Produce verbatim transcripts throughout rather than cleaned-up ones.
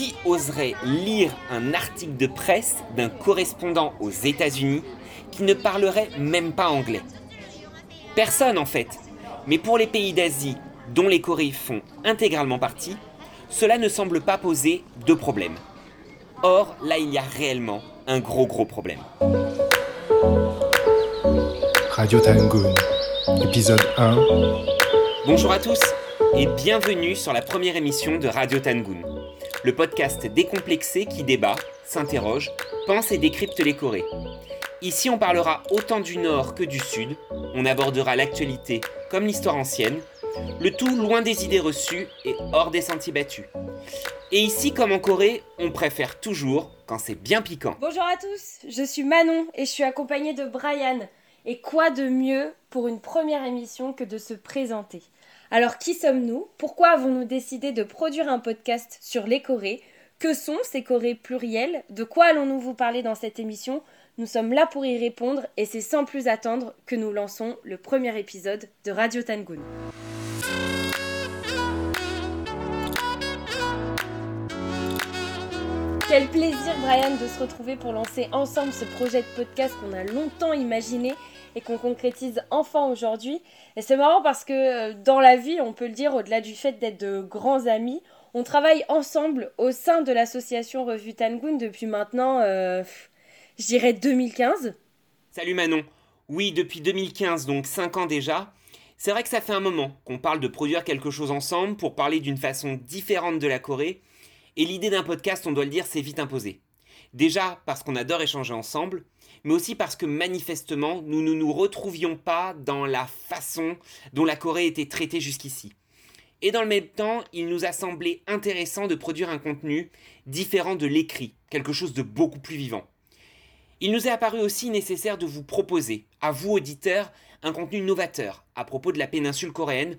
Qui oserait lire un article de presse d'un correspondant aux États-Unis qui ne parlerait même pas anglais? Personne en fait. Mais pour les pays d'Asie, dont les Corées font intégralement partie, cela ne semble pas poser de problème. Or, là, il y a réellement un gros gros problème. Radio Tangun, épisode un. Bonjour à tous et bienvenue sur la première émission de Radio Tangun, le podcast décomplexé qui débat, s'interroge, pense et décrypte les Corées. Ici, on parlera autant du Nord que du Sud, on abordera l'actualité comme l'histoire ancienne, le tout loin des idées reçues et hors des sentiers battus. Et ici, comme en Corée, on préfère toujours quand c'est bien piquant. Bonjour à tous, je suis Manon et je suis accompagnée de Brian. Et quoi de mieux pour une première émission que de se présenter ? Alors qui sommes-nous ? Pourquoi avons-nous décidé de produire un podcast sur les Corées ? Que sont ces Corées plurielles ? De quoi allons-nous vous parler dans cette émission ? Nous sommes là pour y répondre et c'est sans plus attendre que nous lançons le premier épisode de Radio Tangun. Quel plaisir Brian de se retrouver pour lancer ensemble ce projet de podcast qu'on a longtemps imaginé et qu'on concrétise enfin aujourd'hui. Et c'est marrant parce que dans la vie, on peut le dire, au-delà du fait d'être de grands amis, on travaille ensemble au sein de l'association Revue Tangun depuis maintenant... Euh... Je dirais deux mille quinze. Salut Manon. Oui, depuis deux mille quinze, donc cinq ans déjà. C'est vrai que ça fait un moment qu'on parle de produire quelque chose ensemble pour parler d'une façon différente de la Corée. Et l'idée d'un podcast, on doit le dire, s'est vite imposée. Déjà parce qu'on adore échanger ensemble, mais aussi parce que manifestement, nous ne nous retrouvions pas dans la façon dont la Corée était traitée jusqu'ici. Et dans le même temps, il nous a semblé intéressant de produire un contenu différent de l'écrit, quelque chose de beaucoup plus vivant. Il nous est apparu aussi nécessaire de vous proposer, à vous auditeurs, un contenu novateur à propos de la péninsule coréenne,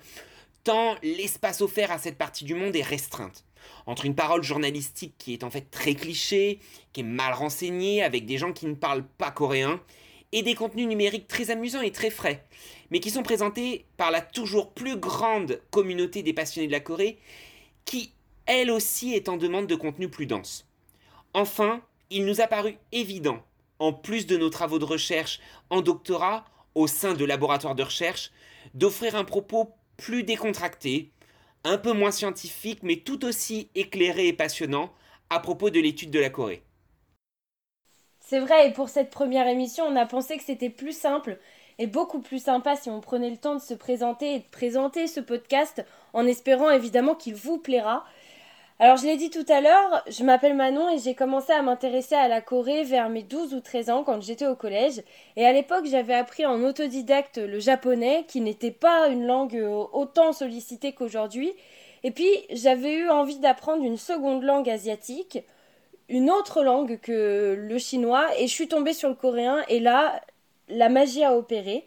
tant l'espace offert à cette partie du monde est restreinte. Entre une parole journalistique qui est en fait très cliché, qui est mal renseignée, avec des gens qui ne parlent pas coréen, et des contenus numériques très amusants et très frais, mais qui sont présentés par la toujours plus grande communauté des passionnés de la Corée, qui, elle aussi, est en demande de contenu plus dense. Enfin, il nous a paru évident, en plus de nos travaux de recherche en doctorat, au sein de laboratoires de recherche, d'offrir un propos plus décontracté, un peu moins scientifique, mais tout aussi éclairé et passionnant à propos de l'étude de la Corée. C'est vrai, et pour cette première émission, on a pensé que c'était plus simple et beaucoup plus sympa si on prenait le temps de se présenter et de présenter ce podcast, en espérant évidemment qu'il vous plaira. Alors je l'ai dit tout à l'heure, je m'appelle Manon et j'ai commencé à m'intéresser à la Corée vers mes douze ou treize ans quand j'étais au collège. Et à l'époque, j'avais appris en autodidacte le japonais, qui n'était pas une langue autant sollicitée qu'aujourd'hui. Et puis j'avais eu envie d'apprendre une seconde langue asiatique, une autre langue que le chinois, et je suis tombée sur le coréen et là, la magie a opéré.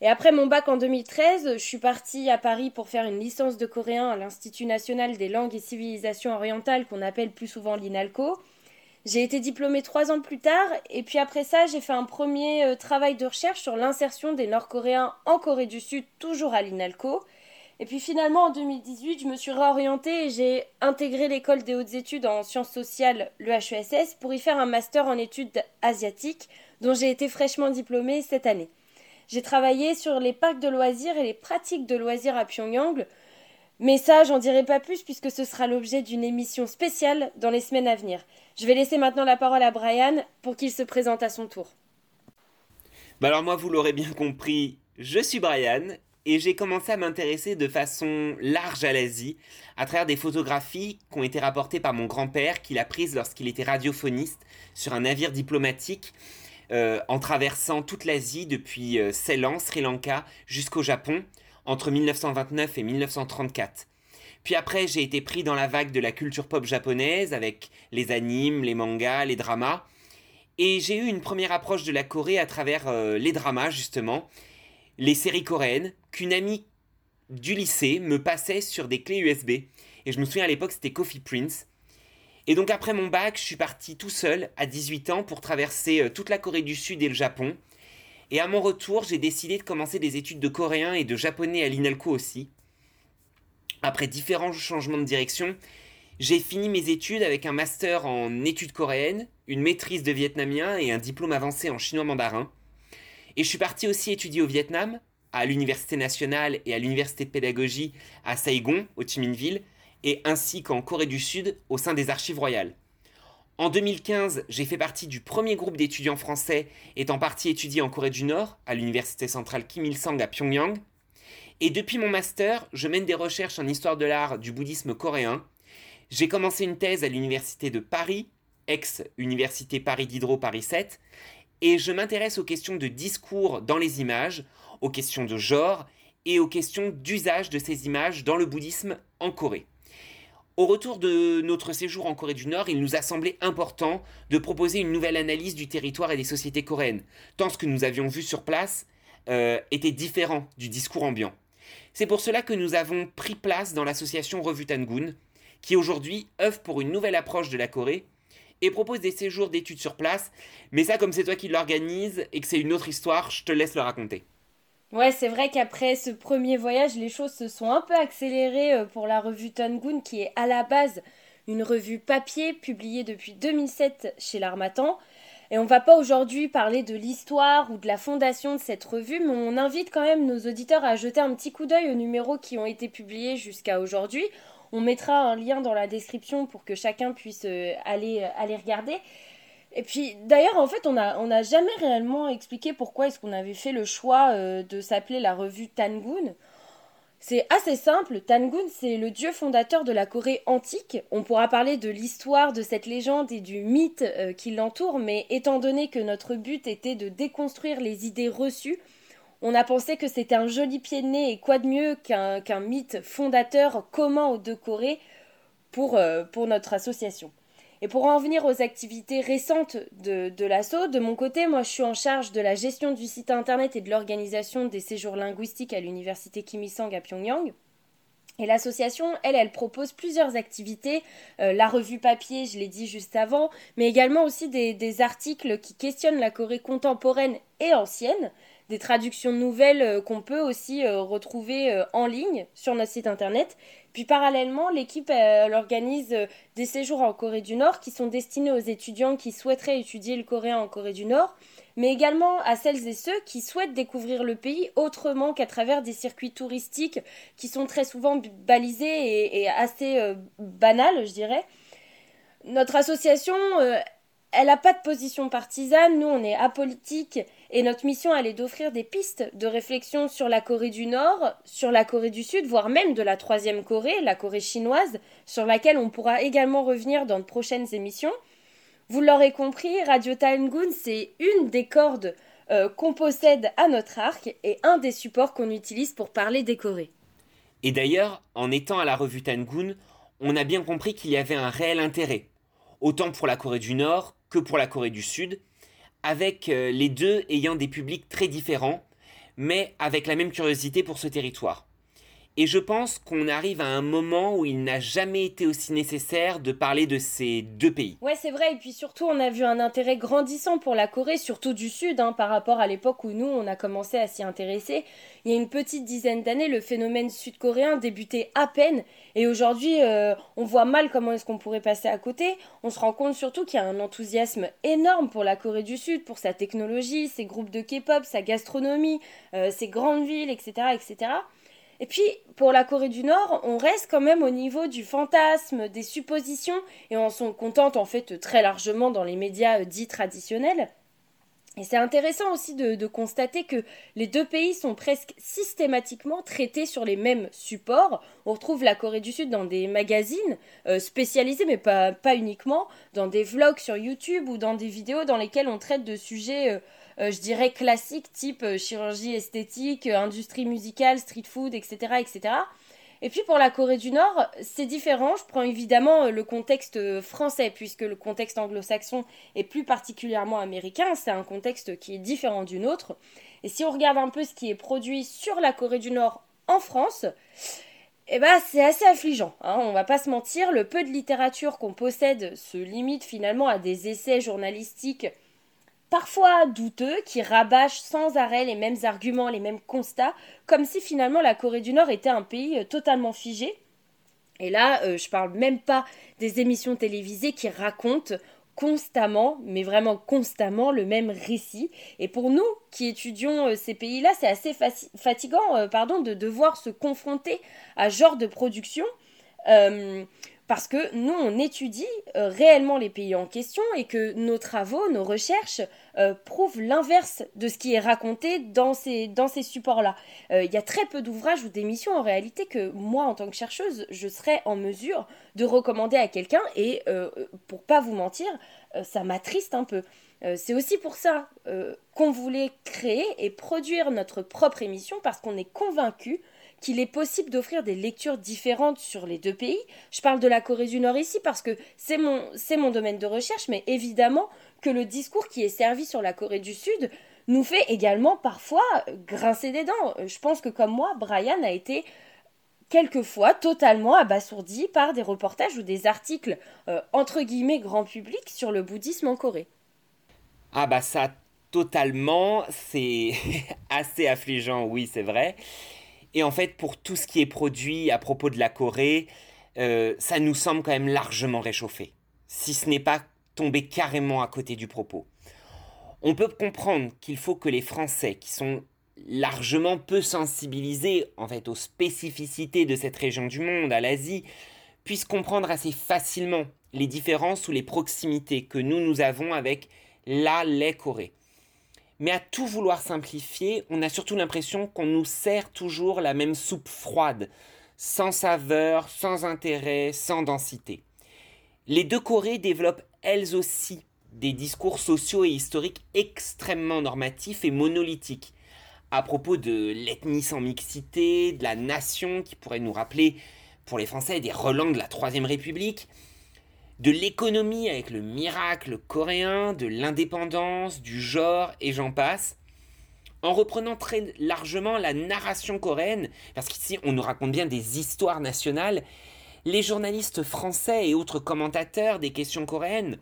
Et après mon bac en deux mille treize, je suis partie à Paris pour faire une licence de coréen à l'Institut National des Langues et Civilisations Orientales, qu'on appelle plus souvent l'INALCO. J'ai été diplômée trois ans plus tard, et puis après ça, j'ai fait un premier travail de recherche sur l'insertion des Nord-Coréens en Corée du Sud, toujours à l'INALCO. Et puis finalement, en deux mille dix-huit, je me suis réorientée et j'ai intégré l'école des hautes études en sciences sociales, le H E S S, pour y faire un master en études asiatiques, dont j'ai été fraîchement diplômée cette année. J'ai travaillé sur les parcs de loisirs et les pratiques de loisirs à Pyongyang, mais ça, j'en dirai pas plus puisque ce sera l'objet d'une émission spéciale dans les semaines à venir. Je vais laisser maintenant la parole à Brian pour qu'il se présente à son tour. Bah alors moi, vous l'aurez bien compris, je suis Brian et j'ai commencé à m'intéresser de façon large à l'Asie à travers des photographies qui ont été rapportées par mon grand-père qu'il a prises lorsqu'il était radiophoniste sur un navire diplomatique. Euh, en traversant toute l'Asie depuis euh, Ceylan, Sri Lanka, jusqu'au Japon, entre dix-neuf cent vingt-neuf et dix-neuf cent trente-quatre. Puis après, j'ai été pris dans la vague de la culture pop japonaise, avec les animes, les mangas, les dramas. Et j'ai eu une première approche de la Corée à travers euh, les dramas, justement, les séries coréennes, qu'une amie du lycée me passait sur des clés U S B. Et je me souviens, à l'époque, c'était Coffee Prince. Et donc après mon bac, je suis parti tout seul, à dix-huit ans, pour traverser toute la Corée du Sud et le Japon. Et à mon retour, j'ai décidé de commencer des études de coréen et de japonais à l'INALCO aussi. Après différents changements de direction, J'ai fini mes études avec un master en études coréennes, une maîtrise de vietnamien et un diplôme avancé en chinois mandarin. Et je suis parti aussi étudier au Vietnam, à l'Université nationale et à l'Université de pédagogie à Saigon, au Ho Chi Minh Ville, et ainsi qu'en Corée du Sud, au sein des Archives royales. En deux mille quinze, j'ai fait partie du premier groupe d'étudiants français étant parti étudier en Corée du Nord, à l'Université centrale Kim Il-sung à Pyongyang. Et depuis mon master, je mène des recherches en histoire de l'art du bouddhisme coréen. J'ai commencé une thèse à l'Université de Paris, ex-Université Paris Diderot Paris sept, et je m'intéresse aux questions de discours dans les images, aux questions de genre et aux questions d'usage de ces images dans le bouddhisme en Corée. Au retour de notre séjour en Corée du Nord, il nous a semblé important de proposer une nouvelle analyse du territoire et des sociétés coréennes, tant ce que nous avions vu sur place euh, était différent du discours ambiant. C'est pour cela que nous avons pris place dans l'association Revue Tangun, qui aujourd'hui œuvre pour une nouvelle approche de la Corée et propose des séjours d'études sur place, mais ça, comme c'est toi qui l'organise et que c'est une autre histoire, je te laisse le raconter. Ouais, c'est vrai qu'après ce premier voyage, les choses se sont un peu accélérées pour la revue Tangun, qui est à la base une revue papier publiée depuis deux mille sept chez l'Harmattan. Et on va pas aujourd'hui parler de l'histoire ou de la fondation de cette revue, mais on invite quand même nos auditeurs à jeter un petit coup d'œil aux numéros qui ont été publiés jusqu'à aujourd'hui. On mettra un lien dans la description pour que chacun puisse aller, aller regarder. Et puis, d'ailleurs, en fait, on n'a on a jamais réellement expliqué pourquoi est-ce qu'on avait fait le choix euh, de s'appeler la revue Tangun. C'est assez simple, Tangun, c'est le dieu fondateur de la Corée antique. On pourra parler de l'histoire de cette légende et du mythe euh, qui l'entoure, mais étant donné que notre but était de déconstruire les idées reçues, on a pensé que c'était un joli pied de nez, et quoi de mieux qu'un, qu'un mythe fondateur commun aux deux Corées pour, euh, pour notre association. Et pour en venir aux activités récentes de, de l'asso, de mon côté, moi je suis en charge de la gestion du site internet et de l'organisation des séjours linguistiques à l'université Kim Il-sung à Pyongyang. Et l'association, elle, elle propose plusieurs activités, euh, la revue papier, je l'ai dit juste avant, mais également aussi des, des articles qui questionnent la Corée contemporaine et ancienne, des traductions nouvelles euh, qu'on peut aussi euh, retrouver euh, en ligne sur notre site internet. Puis parallèlement, l'équipe elle organise des séjours en Corée du Nord qui sont destinés aux étudiants qui souhaiteraient étudier le coréen en Corée du Nord, mais également à celles et ceux qui souhaitent découvrir le pays autrement qu'à travers des circuits touristiques qui sont très souvent balisés et, et assez euh, banals, je dirais. Notre association, euh, elle n'a pas de position partisane, nous on est apolitique, et notre mission elle est d'offrir des pistes de réflexion sur la Corée du Nord, sur la Corée du Sud, voire même de la troisième Corée, la Corée chinoise, sur laquelle on pourra également revenir dans de prochaines émissions. Vous l'aurez compris, Radio Tangun c'est une des cordes euh, qu'on possède à notre arc et un des supports qu'on utilise pour parler des Corées. Et d'ailleurs, en étant à la revue Tangun, on a bien compris qu'il y avait un réel intérêt, autant pour la Corée du Nord que pour la Corée du Sud, avec les deux ayant des publics très différents, mais avec la même curiosité pour ce territoire. Et je pense qu'on arrive à un moment où il n'a jamais été aussi nécessaire de parler de ces deux pays. Ouais, c'est vrai, et puis surtout, on a vu un intérêt grandissant pour la Corée, surtout du Sud, hein, par rapport à l'époque où nous, on a commencé à s'y intéresser. Il y a une petite dizaine d'années, le phénomène sud-coréen débutait à peine, et aujourd'hui, euh, on voit mal comment est-ce qu'on pourrait passer à côté. On se rend compte surtout qu'il y a un enthousiasme énorme pour la Corée du Sud, pour sa technologie, ses groupes de K-pop, sa gastronomie, euh, ses grandes villes, et cetera, et cetera. Et puis, pour la Corée du Nord, on reste quand même au niveau du fantasme, des suppositions, et on s'en contente en fait très largement dans les médias euh, dits traditionnels. Et c'est intéressant aussi de, de constater que les deux pays sont presque systématiquement traités sur les mêmes supports. On retrouve la Corée du Sud dans des magazines euh, spécialisés, mais pas, pas uniquement, dans des vlogs sur YouTube ou dans des vidéos dans lesquelles on traite de sujets... Euh, Euh, je dirais classique, type euh, chirurgie esthétique, euh, industrie musicale, street food, et cetera, et cetera. Et puis pour la Corée du Nord, c'est différent. Je prends évidemment euh, le contexte français, puisque le contexte anglo-saxon est plus particulièrement américain. C'est un contexte qui est différent du nôtre. Et si on regarde un peu ce qui est produit sur la Corée du Nord en France... Eh ben, c'est assez affligeant, hein, on va pas se mentir. Le peu de littérature qu'on possède se limite finalement à des essais journalistiques parfois douteux, qui rabâchent sans arrêt les mêmes arguments, les mêmes constats, comme si finalement la Corée du Nord était un pays totalement figé. Et là, euh, je parle même pas des émissions télévisées qui racontent constamment, mais vraiment constamment, le même récit. Et pour nous qui étudions euh, ces pays-là, c'est assez faci- fatigant euh, pardon, de devoir se confronter à ce genre de production euh, parce que nous, on étudie euh, réellement les pays en question et que nos travaux, nos recherches euh, prouvent l'inverse de ce qui est raconté dans ces, dans ces supports-là. Il euh, y a très peu d'ouvrages ou d'émissions en réalité que moi, en tant que chercheuse, je serais en mesure de recommander à quelqu'un et euh, pour pas vous mentir, euh, ça m'attriste un peu. Euh, c'est aussi pour ça euh, qu'on voulait créer et produire notre propre émission parce qu'on est convaincus qu'il est possible d'offrir des lectures différentes sur les deux pays. Je parle de la Corée du Nord ici parce que c'est mon, c'est mon domaine de recherche, mais évidemment que le discours qui est servi sur la Corée du Sud nous fait également parfois grincer des dents. Je pense que comme moi, Brian a été quelquefois totalement abasourdi par des reportages ou des articles euh, entre guillemets grand public sur le bouddhisme en Corée. Ah bah ça, totalement, c'est assez affligeant, oui c'est vrai. Et en fait, pour tout ce qui est produit à propos de la Corée, euh, ça nous semble quand même largement réchauffé, si ce n'est pas tombé carrément à côté du propos. On peut comprendre qu'il faut que les Français, qui sont largement peu sensibilisés en fait, aux spécificités de cette région du monde, à l'Asie, puissent comprendre assez facilement les différences ou les proximités que nous, nous avons avec la, les Corées. Mais à tout vouloir simplifier, on a surtout l'impression qu'on nous sert toujours la même soupe froide, sans saveur, sans intérêt, sans densité. Les deux Corées développent elles aussi des discours sociaux et historiques extrêmement normatifs et monolithiques, à propos de l'ethnie sans mixité, de la nation qui pourrait nous rappeler, pour les Français, des relents de la Troisième République, de l'économie avec le miracle coréen, de l'indépendance, du genre, et j'en passe, en reprenant très largement la narration coréenne, parce qu'ici on nous raconte bien des histoires nationales, les journalistes français et autres commentateurs des questions coréennes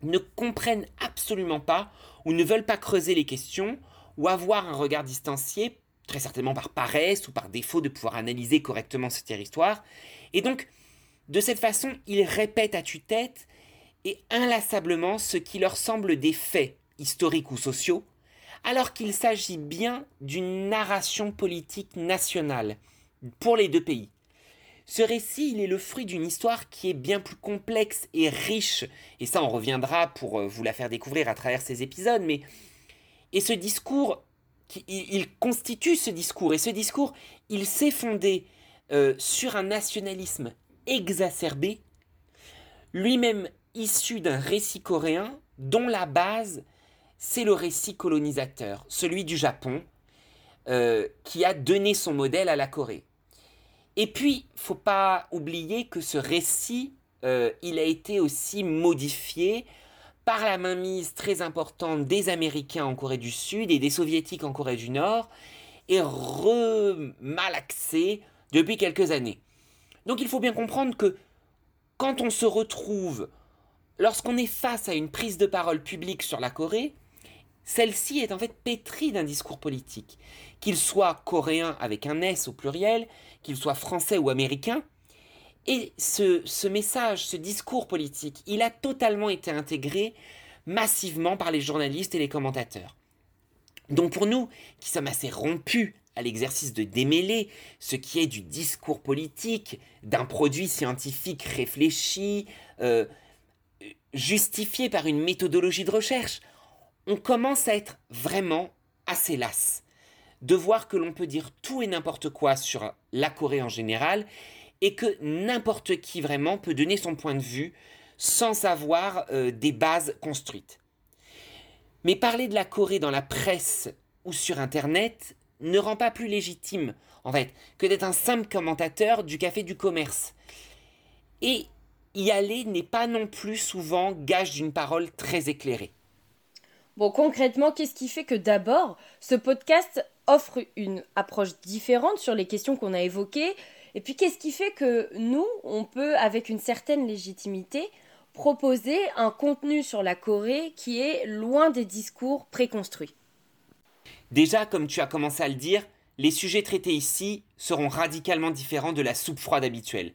ne comprennent absolument pas, ou ne veulent pas creuser les questions, ou avoir un regard distancié, très certainement par paresse ou par défaut de pouvoir analyser correctement ce territoire, et donc de cette façon, ils répètent à tue-tête et inlassablement ce qui leur semble des faits historiques ou sociaux, alors qu'il s'agit bien d'une narration politique nationale pour les deux pays. Ce récit, il est le fruit d'une histoire qui est bien plus complexe et riche, et ça on reviendra pour vous la faire découvrir à travers ces épisodes, mais et ce discours, il constitue ce discours, et ce discours, il s'est fondé euh, sur un nationalisme exacerbé, lui-même issu d'un récit coréen dont la base, c'est le récit colonisateur, celui du Japon, euh, qui a donné son modèle à la Corée. Et puis, faut pas oublier que ce récit, euh, il a été aussi modifié par la mainmise très importante des Américains en Corée du Sud et des Soviétiques en Corée du Nord, et remalaxé depuis quelques années. Donc il faut bien comprendre que quand on se retrouve, lorsqu'on est face à une prise de parole publique sur la Corée, celle-ci est en fait pétrie d'un discours politique. Qu'il soit coréen avec un S au pluriel, qu'il soit français ou américain, et ce, ce message, ce discours politique, il a totalement été intégré massivement par les journalistes et les commentateurs. Donc pour nous, qui sommes assez rompus à l'exercice de démêler ce qui est du discours politique, d'un produit scientifique réfléchi, euh, justifié par une méthodologie de recherche, on commence à être vraiment assez las de voir que l'on peut dire tout et n'importe quoi sur la Corée en général et que n'importe qui vraiment peut donner son point de vue sans avoir euh, des bases construites. Mais parler de la Corée dans la presse ou sur Internet ne rend pas plus légitime, en fait, que d'être un simple commentateur du café du commerce. Et y aller n'est pas non plus souvent gage d'une parole très éclairée. Bon, concrètement, qu'est-ce qui fait que d'abord, ce podcast offre une approche différente sur les questions qu'on a évoquées, et puis qu'est-ce qui fait que nous, on peut, avec une certaine légitimité, proposer un contenu sur la Corée qui est loin des discours préconstruits? Déjà, comme tu as commencé à le dire, les sujets traités ici seront radicalement différents de la soupe froide habituelle.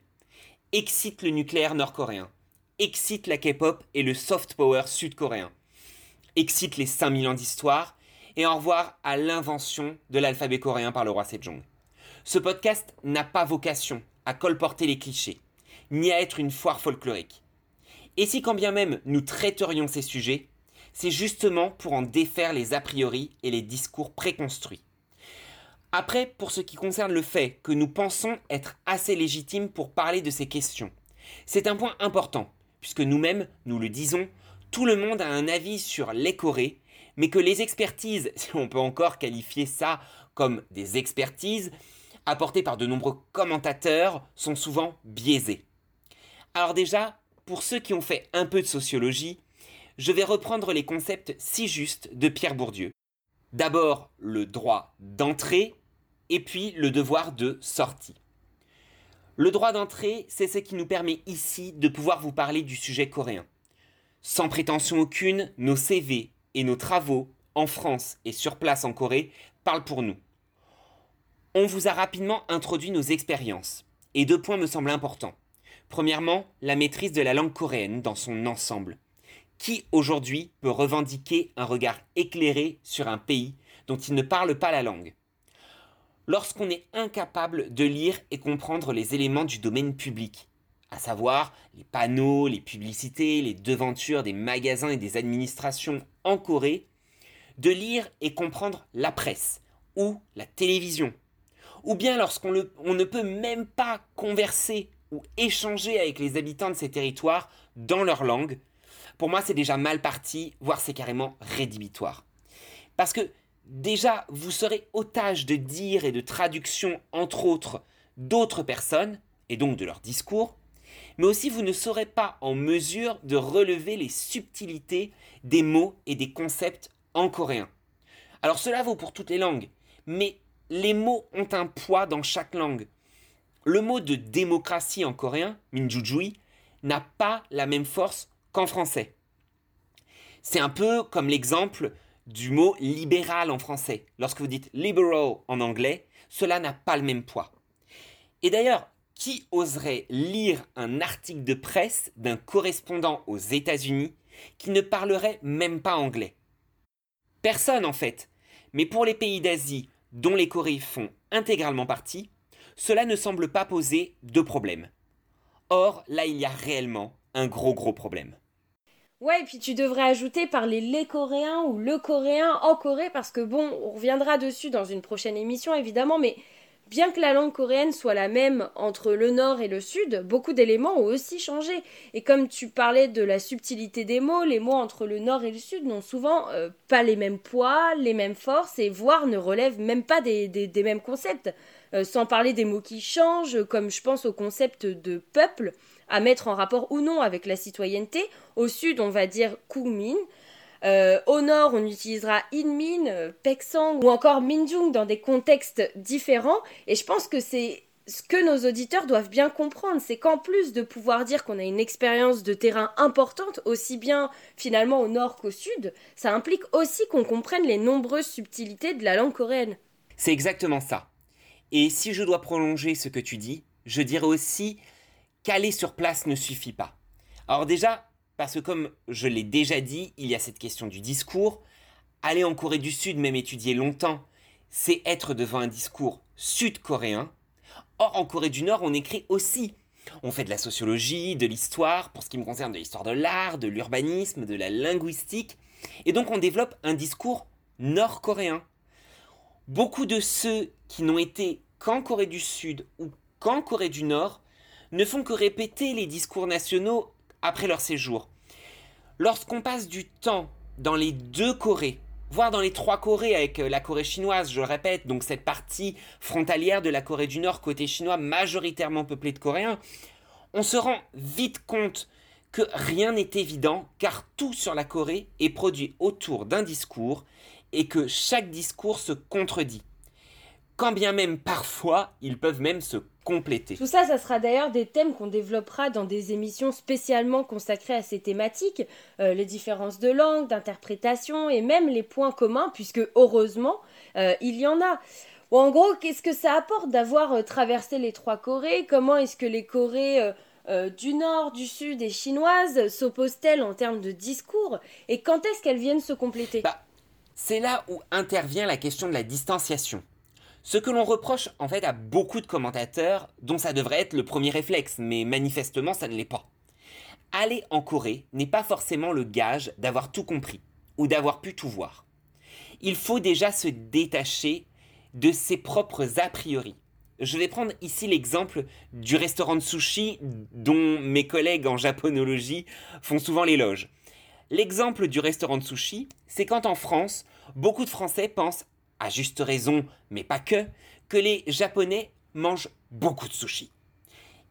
excite le nucléaire nord-coréen, excite la K-pop et le soft power sud-coréen, excite les cinq mille ans d'histoire et au revoir à l'invention de l'alphabet coréen par le roi Sejong. Ce podcast n'a pas vocation à colporter les clichés, ni à être une foire folklorique. Et si quand bien même nous traiterions ces sujets, c'est justement pour en défaire les a priori et les discours préconstruits. Après, pour ce qui concerne le fait que nous pensons être assez légitimes pour parler de ces questions, c'est un point important, puisque nous-mêmes, nous le disons, tout le monde a un avis sur les Corées, mais que les expertises, si on peut encore qualifier ça comme des expertises, apportées par de nombreux commentateurs, sont souvent biaisées. Alors déjà, pour ceux qui ont fait un peu de sociologie, je vais reprendre les concepts si justes de Pierre Bourdieu. D'abord, le droit d'entrée, et puis le devoir de sortie. Le droit d'entrée, c'est ce qui nous permet ici de pouvoir vous parler du sujet coréen. Sans prétention aucune, nos C V et nos travaux, en France et sur place en Corée, parlent pour nous. On vous a rapidement introduit nos expériences, et deux points me semblent importants. Premièrement, la maîtrise de la langue coréenne dans son ensemble. Qui aujourd'hui peut revendiquer un regard éclairé sur un pays dont il ne parle pas la langue? Lorsqu'on est incapable de lire et comprendre les éléments du domaine public, à savoir les panneaux, les publicités, les devantures des magasins et des administrations en Corée, de lire et comprendre la presse ou la télévision, ou bien lorsqu'on le, on ne peut même pas converser ou échanger avec les habitants de ces territoires dans leur langue, pour moi, c'est déjà mal parti, voire c'est carrément rédhibitoire. Parce que déjà, vous serez otage de dires et de traductions, entre autres, d'autres personnes, et donc de leurs discours, mais aussi vous ne serez pas en mesure de relever les subtilités des mots et des concepts en coréen. Alors cela vaut pour toutes les langues, mais les mots ont un poids dans chaque langue. Le mot de démocratie en coréen, Minjujui, n'a pas la même force qu'en français. C'est un peu comme l'exemple du mot libéral en français. Lorsque vous dites liberal en anglais, cela n'a pas le même poids. Et d'ailleurs, qui oserait lire un article de presse d'un correspondant aux États-Unis qui ne parlerait même pas anglais? Personne en fait. Mais pour les pays d'Asie dont les Corées font intégralement partie, cela ne semble pas poser de problème. Or, là il y a réellement un gros gros problème. Ouais, et puis tu devrais ajouter parler les Coréens ou le Coréen en Corée, parce que bon, on reviendra dessus dans une prochaine émission évidemment, mais bien que la langue coréenne soit la même entre le nord et le sud, beaucoup d'éléments ont aussi changé. Et comme tu parlais de la subtilité des mots, les mots entre le nord et le sud n'ont souvent euh, pas les mêmes poids, les mêmes forces, et voire ne relèvent même pas des, des, des mêmes concepts. Euh, sans parler des mots qui changent, comme je pense au concept de peuple, à mettre en rapport ou non avec la citoyenneté. Au sud, on va dire Kumin. Euh, au nord, on utilisera Inmin, euh, Peksang ou encore Minjung dans des contextes différents. Et je pense que c'est ce que nos auditeurs doivent bien comprendre. C'est qu'en plus de pouvoir dire qu'on a une expérience de terrain importante, aussi bien finalement au nord qu'au sud, ça implique aussi qu'on comprenne les nombreuses subtilités de la langue coréenne. C'est exactement ça. Et si je dois prolonger ce que tu dis, je dirais aussi qu'aller sur place ne suffit pas. Alors déjà, parce que comme je l'ai déjà dit, il y a cette question du discours. Aller en Corée du Sud, même étudier longtemps, c'est être devant un discours sud-coréen. Or, en Corée du Nord, on écrit aussi. On fait de la sociologie, de l'histoire, pour ce qui me concerne de l'histoire de l'art, de l'urbanisme, de la linguistique. Et donc, on développe un discours nord-coréen. Beaucoup de ceux qui n'ont été qu'en Corée du Sud ou qu'en Corée du Nord ne font que répéter les discours nationaux après leur séjour. Lorsqu'on passe du temps dans les deux Corées, voire dans les trois Corées avec la Corée chinoise, je le répète, donc cette partie frontalière de la Corée du Nord côté chinois majoritairement peuplée de Coréens, on se rend vite compte que rien n'est évident car tout sur la Corée est produit autour d'un discours et que chaque discours se contredit. Quand bien même parfois, ils peuvent même se compléter. Tout ça, ça sera d'ailleurs des thèmes qu'on développera dans des émissions spécialement consacrées à ces thématiques, euh, les différences de langue, d'interprétation et même les points communs, puisque heureusement, euh, il y en a. Bon, en gros, qu'est-ce que ça apporte d'avoir euh, traversé les trois Corées ? Comment est-ce que les Corées euh, euh, du Nord, du Sud et chinoises s'opposent-elles en termes de discours et quand est-ce qu'elles viennent se compléter ? Bah, c'est là où intervient la question de la distanciation. Ce que l'on reproche en fait à beaucoup de commentateurs, dont ça devrait être le premier réflexe, mais manifestement ça ne l'est pas. Aller en Corée n'est pas forcément le gage d'avoir tout compris ou d'avoir pu tout voir. Il faut déjà se détacher de ses propres a priori. Je vais prendre ici l'exemple du restaurant de sushi dont mes collègues en japonologie font souvent l'éloge. L'exemple du restaurant de sushi, c'est quand en France, beaucoup de Français pensent, à juste raison, mais pas que, que les Japonais mangent beaucoup de sushi.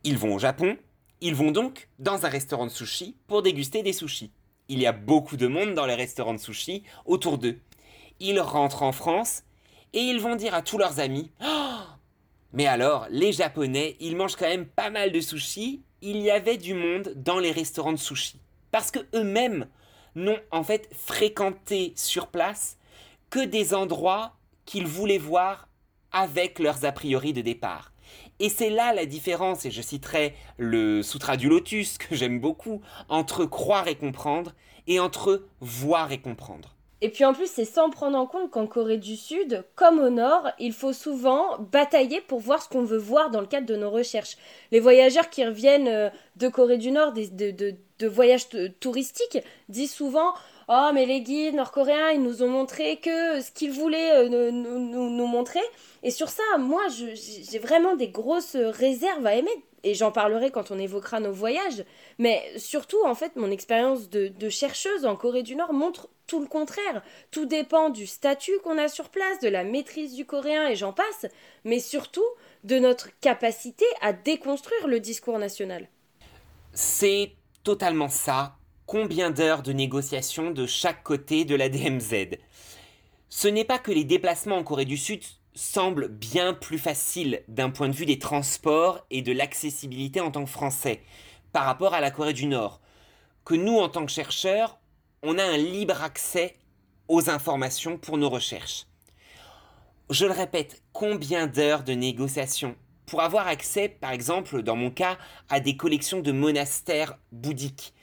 Ils vont au Japon, ils vont donc dans un restaurant de sushi pour déguster des sushis. Il y a beaucoup de monde dans les restaurants de sushi autour d'eux. Ils rentrent en France et ils vont dire à tous leurs amis « Oh ! Mais alors, les Japonais, ils mangent quand même pas mal de sushis. Il y avait du monde dans les restaurants de sushis. » Parce que eux-mêmes n'ont en fait fréquenté sur place que des endroits qu'ils voulaient voir avec leurs a priori de départ. Et c'est là la différence, et je citerai le Sutra du Lotus, que j'aime beaucoup, entre croire et comprendre, et entre voir et comprendre. Et puis en plus, c'est sans prendre en compte qu'en Corée du Sud, comme au Nord, il faut souvent batailler pour voir ce qu'on veut voir dans le cadre de nos recherches. Les voyageurs qui reviennent de Corée du Nord, de, de, de, de voyages touristiques, disent souvent... « Oh, mais les guides nord-coréens, ils nous ont montré que ce qu'ils voulaient euh, nous, nous, nous montrer. » Et sur ça, moi, je, j'ai vraiment des grosses réserves à émettre. Et j'en parlerai quand on évoquera nos voyages. Mais surtout, en fait, mon expérience de, de chercheuse en Corée du Nord montre tout le contraire. Tout dépend du statut qu'on a sur place, de la maîtrise du coréen, et j'en passe. Mais surtout, de notre capacité à déconstruire le discours national. C'est totalement ça. Combien d'heures de négociations de chaque côté de la D M Z ? Ce n'est pas que les déplacements en Corée du Sud semblent bien plus faciles d'un point de vue des transports et de l'accessibilité en tant que Français, par rapport à la Corée du Nord, que nous, en tant que chercheurs, on a un libre accès aux informations pour nos recherches. Je le répète, combien d'heures de négociations pour avoir accès, par exemple, dans mon cas, à des collections de monastères bouddhiques,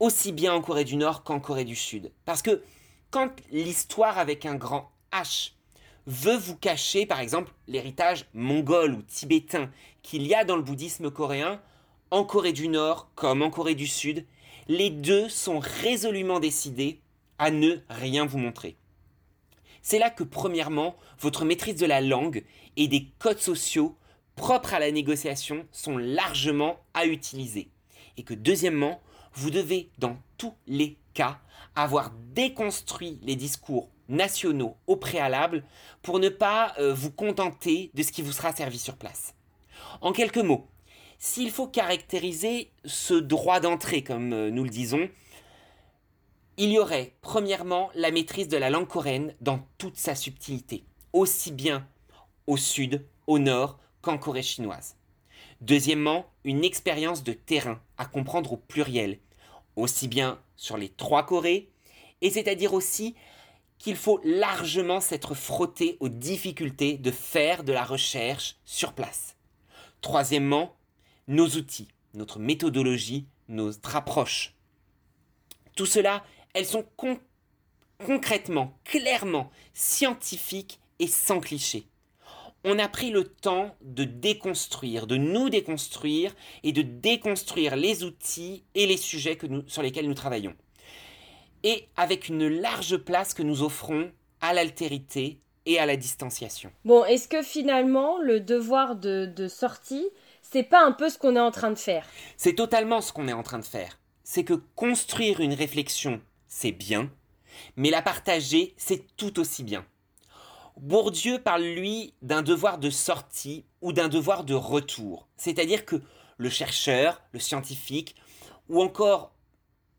aussi bien en Corée du Nord qu'en Corée du Sud. Parce que quand l'histoire avec un grand H veut vous cacher, par exemple, l'héritage mongol ou tibétain qu'il y a dans le bouddhisme coréen, en Corée du Nord comme en Corée du Sud, les deux sont résolument décidés à ne rien vous montrer. C'est là que, premièrement, votre maîtrise de la langue et des codes sociaux propres à la négociation sont largement à utiliser. Et que, deuxièmement, vous devez, dans tous les cas, avoir déconstruit les discours nationaux au préalable pour ne pas euh, vous contenter de ce qui vous sera servi sur place. En quelques mots, s'il faut caractériser ce droit d'entrée, comme euh, nous le disons, il y aurait, premièrement, la maîtrise de la langue coréenne dans toute sa subtilité, aussi bien au sud, au nord, qu'en Corée chinoise. Deuxièmement, une expérience de terrain à comprendre au pluriel, aussi bien sur les trois Corées, et c'est-à-dire aussi qu'il faut largement s'être frotté aux difficultés de faire de la recherche sur place. Troisièmement, nos outils, notre méthodologie, notre approche. Tout cela, elles sont con- concrètement, clairement, scientifiques et sans clichés. On a pris le temps de déconstruire, de nous déconstruire et de déconstruire les outils et les sujets que nous, sur lesquels nous travaillons. Et avec une large place que nous offrons à l'altérité et à la distanciation. Bon, est-ce que finalement, le devoir de, de sortie, c'est pas un peu ce qu'on est en train de faire ? C'est totalement ce qu'on est en train de faire. C'est que construire une réflexion, c'est bien, mais la partager, c'est tout aussi bien. Bourdieu parle, lui, d'un devoir de sortie ou d'un devoir de retour. C'est-à-dire que le chercheur, le scientifique, ou encore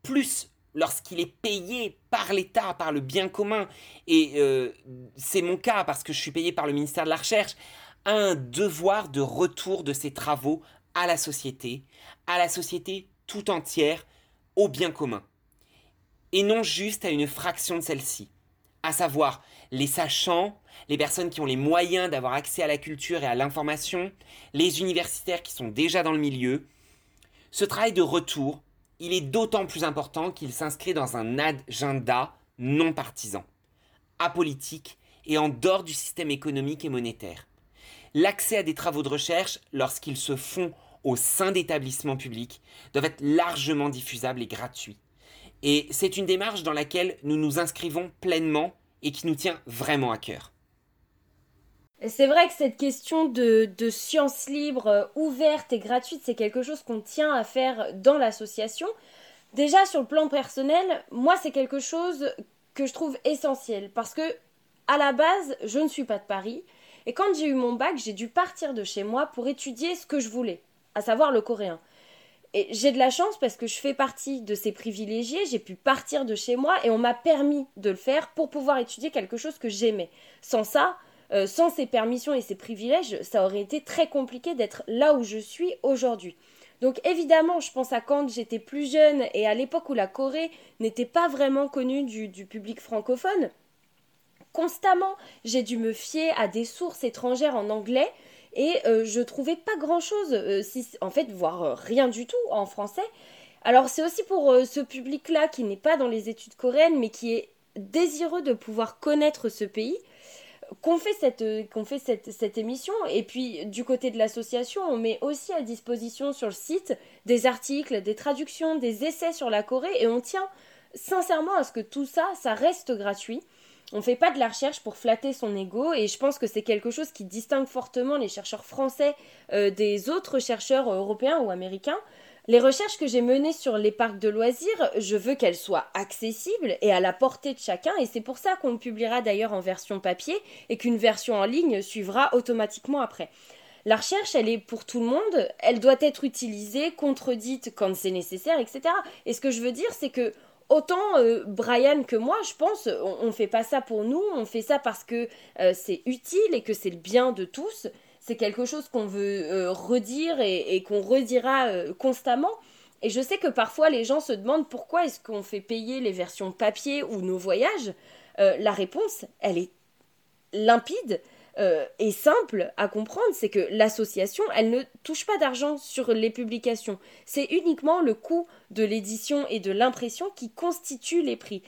plus lorsqu'il est payé par l'État, par le bien commun, et euh, c'est mon cas parce que je suis payé par le ministère de la Recherche, a un devoir de retour de ses travaux à la société, à la société tout entière, au bien commun. Et non juste à une fraction de celle-ci, à savoir les sachants, les personnes qui ont les moyens d'avoir accès à la culture et à l'information, les universitaires qui sont déjà dans le milieu. Ce travail de retour, il est d'autant plus important qu'il s'inscrit dans un agenda non partisan, apolitique et en dehors du système économique et monétaire. L'accès à des travaux de recherche, lorsqu'ils se font au sein d'établissements publics, doivent être largement diffusables et gratuits. Et c'est une démarche dans laquelle nous nous inscrivons pleinement et qui nous tient vraiment à cœur. C'est vrai que cette question de, de science libre, ouverte et gratuite, c'est quelque chose qu'on tient à faire dans l'association. Déjà, sur le plan personnel, moi, c'est quelque chose que je trouve essentiel parce que, à la base, je ne suis pas de Paris. Et quand j'ai eu mon bac, j'ai dû partir de chez moi pour étudier ce que je voulais, à savoir le coréen. Et j'ai de la chance parce que je fais partie de ces privilégiés, j'ai pu partir de chez moi et on m'a permis de le faire pour pouvoir étudier quelque chose que j'aimais. Sans ça, euh, sans ces permissions et ces privilèges, ça aurait été très compliqué d'être là où je suis aujourd'hui. Donc évidemment, je pense à quand j'étais plus jeune et à l'époque où la Corée n'était pas vraiment connue du, du public francophone. Constamment, j'ai dû me fier à des sources étrangères en anglais et euh, je trouvais pas grand-chose, euh, si, en fait, voire euh, rien du tout en français. Alors c'est aussi pour euh, ce public-là qui n'est pas dans les études coréennes mais qui est désireux de pouvoir connaître ce pays qu'on fait cette, euh, qu'on fait cette, cette émission. Et puis du côté de l'association, on met aussi à disposition sur le site des articles, des traductions, des essais sur la Corée et on tient sincèrement à ce que tout ça, ça reste gratuit. On ne fait pas de la recherche pour flatter son ego et je pense que c'est quelque chose qui distingue fortement les chercheurs français euh, des autres chercheurs européens ou américains. Les recherches que j'ai menées sur les parcs de loisirs, je veux qu'elles soient accessibles et à la portée de chacun et c'est pour ça qu'on le publiera d'ailleurs en version papier et qu'une version en ligne suivra automatiquement après. La recherche, elle est pour tout le monde, elle doit être utilisée, contredite quand c'est nécessaire, et cetera. Et ce que je veux dire, c'est que autant euh, Brian que moi, je pense, on ne fait pas ça pour nous, on fait ça parce que euh, c'est utile et que c'est le bien de tous. C'est quelque chose qu'on veut euh, redire et, et qu'on redira euh, constamment. Et je sais que parfois les gens se demandent pourquoi est-ce qu'on fait payer les versions papier ou nos voyages. Euh, la réponse, elle est limpide euh, et simple à comprendre, c'est que l'association, elle ne touche pas d'argent sur les publications. C'est uniquement le coût de l'édition et de l'impression qui constitue les prix.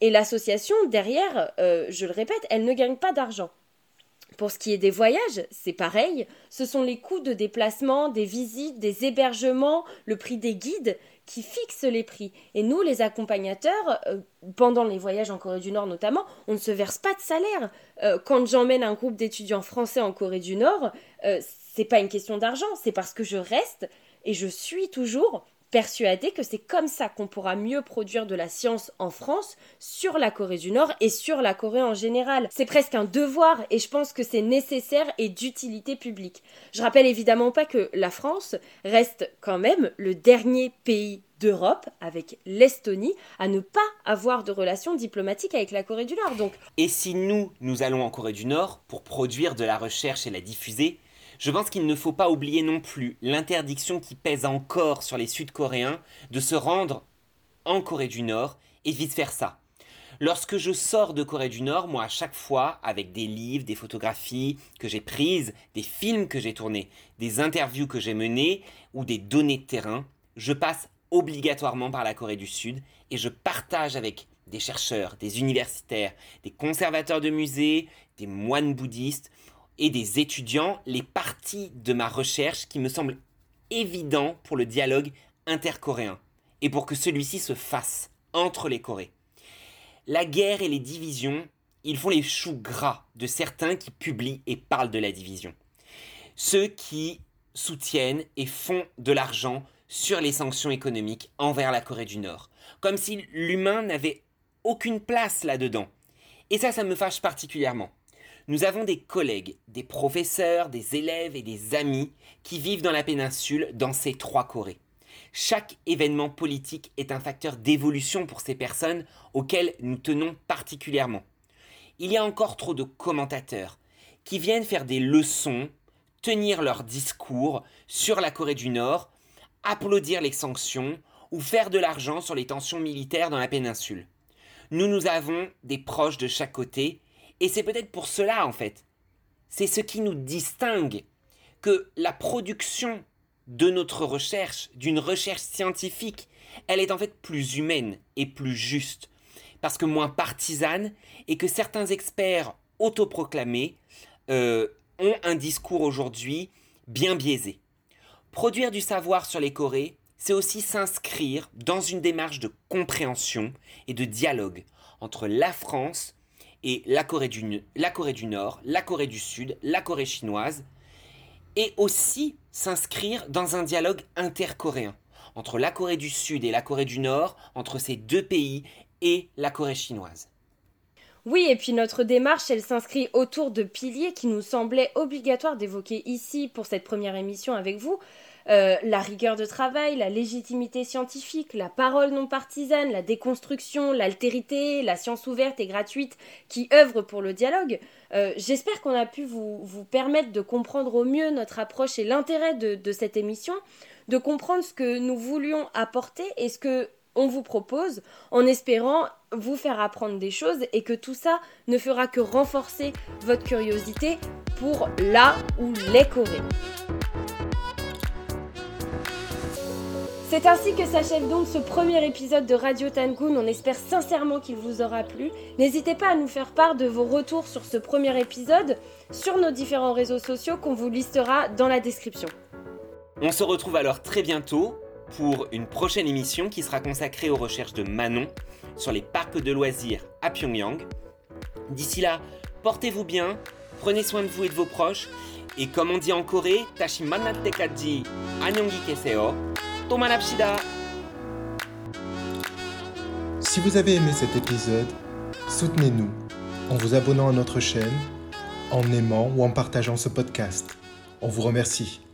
Et l'association, derrière, euh, je le répète, elle ne gagne pas d'argent. Pour ce qui est des voyages, c'est pareil. Ce sont les coûts de déplacement, des visites, des hébergements, le prix des guides qui fixent les prix. Et nous, les accompagnateurs, euh, pendant les voyages en Corée du Nord notamment, on ne se verse pas de salaire. Euh, quand j'emmène un groupe d'étudiants français en Corée du Nord, euh, c'est pas une question d'argent, c'est parce que je reste et je suis toujours persuadée que c'est comme ça qu'on pourra mieux produire de la science en France sur la Corée du Nord et sur la Corée en général. C'est presque un devoir et je pense que c'est nécessaire et d'utilité publique. Je rappelle évidemment pas que la France reste quand même le dernier pays d'Europe avec l'Estonie à ne pas avoir de relations diplomatiques avec la Corée du Nord. Donc. Et si nous, nous allons en Corée du Nord pour produire de la recherche et la diffuser, je pense qu'il ne faut pas oublier non plus l'interdiction qui pèse encore sur les Sud-Coréens de se rendre en Corée du Nord et vice-versa. Lorsque je sors de Corée du Nord, moi à chaque fois, avec des livres, des photographies que j'ai prises, des films que j'ai tournés, des interviews que j'ai menées ou des données de terrain, je passe obligatoirement par la Corée du Sud et je partage avec des chercheurs, des universitaires, des conservateurs de musées, des moines bouddhistes, et des étudiants les parties de ma recherche qui me semblent évidentes pour le dialogue intercoréen et pour que celui-ci se fasse entre les Corées. La guerre et les divisions, ils font les choux gras de certains qui publient et parlent de la division. Ceux qui soutiennent et font de l'argent sur les sanctions économiques envers la Corée du Nord, comme si l'humain n'avait aucune place là-dedans. Et ça, ça me fâche particulièrement. Nous avons des collègues, des professeurs, des élèves et des amis qui vivent dans la péninsule, dans ces trois Corées. Chaque événement politique est un facteur d'évolution pour ces personnes auxquelles nous tenons particulièrement. Il y a encore trop de commentateurs qui viennent faire des leçons, tenir leurs discours sur la Corée du Nord, applaudir les sanctions ou faire de l'argent sur les tensions militaires dans la péninsule. Nous, nous avons des proches de chaque côté. Et c'est peut-être pour cela, en fait, c'est ce qui nous distingue, que la production de notre recherche, d'une recherche scientifique, elle est en fait plus humaine et plus juste, parce que moins partisane, et que certains experts autoproclamés euh, ont un discours aujourd'hui bien biaisé. Produire du savoir sur les Corées, c'est aussi s'inscrire dans une démarche de compréhension et de dialogue entre la France et la Corée du, la Corée du Nord, la Corée du Sud, la Corée chinoise, et aussi s'inscrire dans un dialogue intercoréen entre la Corée du Sud et la Corée du Nord, entre ces deux pays et la Corée chinoise. Oui, et puis notre démarche, elle s'inscrit autour de piliers qui nous semblaient obligatoires d'évoquer ici pour cette première émission avec vous. Euh, la rigueur de travail, la légitimité scientifique, la parole non partisane, la déconstruction, l'altérité, la science ouverte et gratuite qui œuvre pour le dialogue. Euh, j'espère qu'on a pu vous, vous permettre de comprendre au mieux notre approche et l'intérêt de, de cette émission, de comprendre ce que nous voulions apporter et ce que on vous propose, en espérant vous faire apprendre des choses et que tout ça ne fera que renforcer votre curiosité pour la ou les Corées. C'est ainsi que s'achève donc ce premier épisode de Radio Tangun. On espère sincèrement qu'il vous aura plu. N'hésitez pas à nous faire part de vos retours sur ce premier épisode sur nos différents réseaux sociaux qu'on vous listera dans la description. On se retrouve alors très bientôt pour une prochaine émission qui sera consacrée aux recherches de Manon sur les parcs de loisirs à Pyongyang. D'ici là, portez-vous bien, prenez soin de vous et de vos proches. Et comme on dit en Corée, 다시 만날 때까지 안녕히 계세요. 또 만납시다. Si vous avez aimé cet épisode, soutenez-nous en vous abonnant à notre chaîne, en aimant ou en partageant ce podcast. On vous remercie.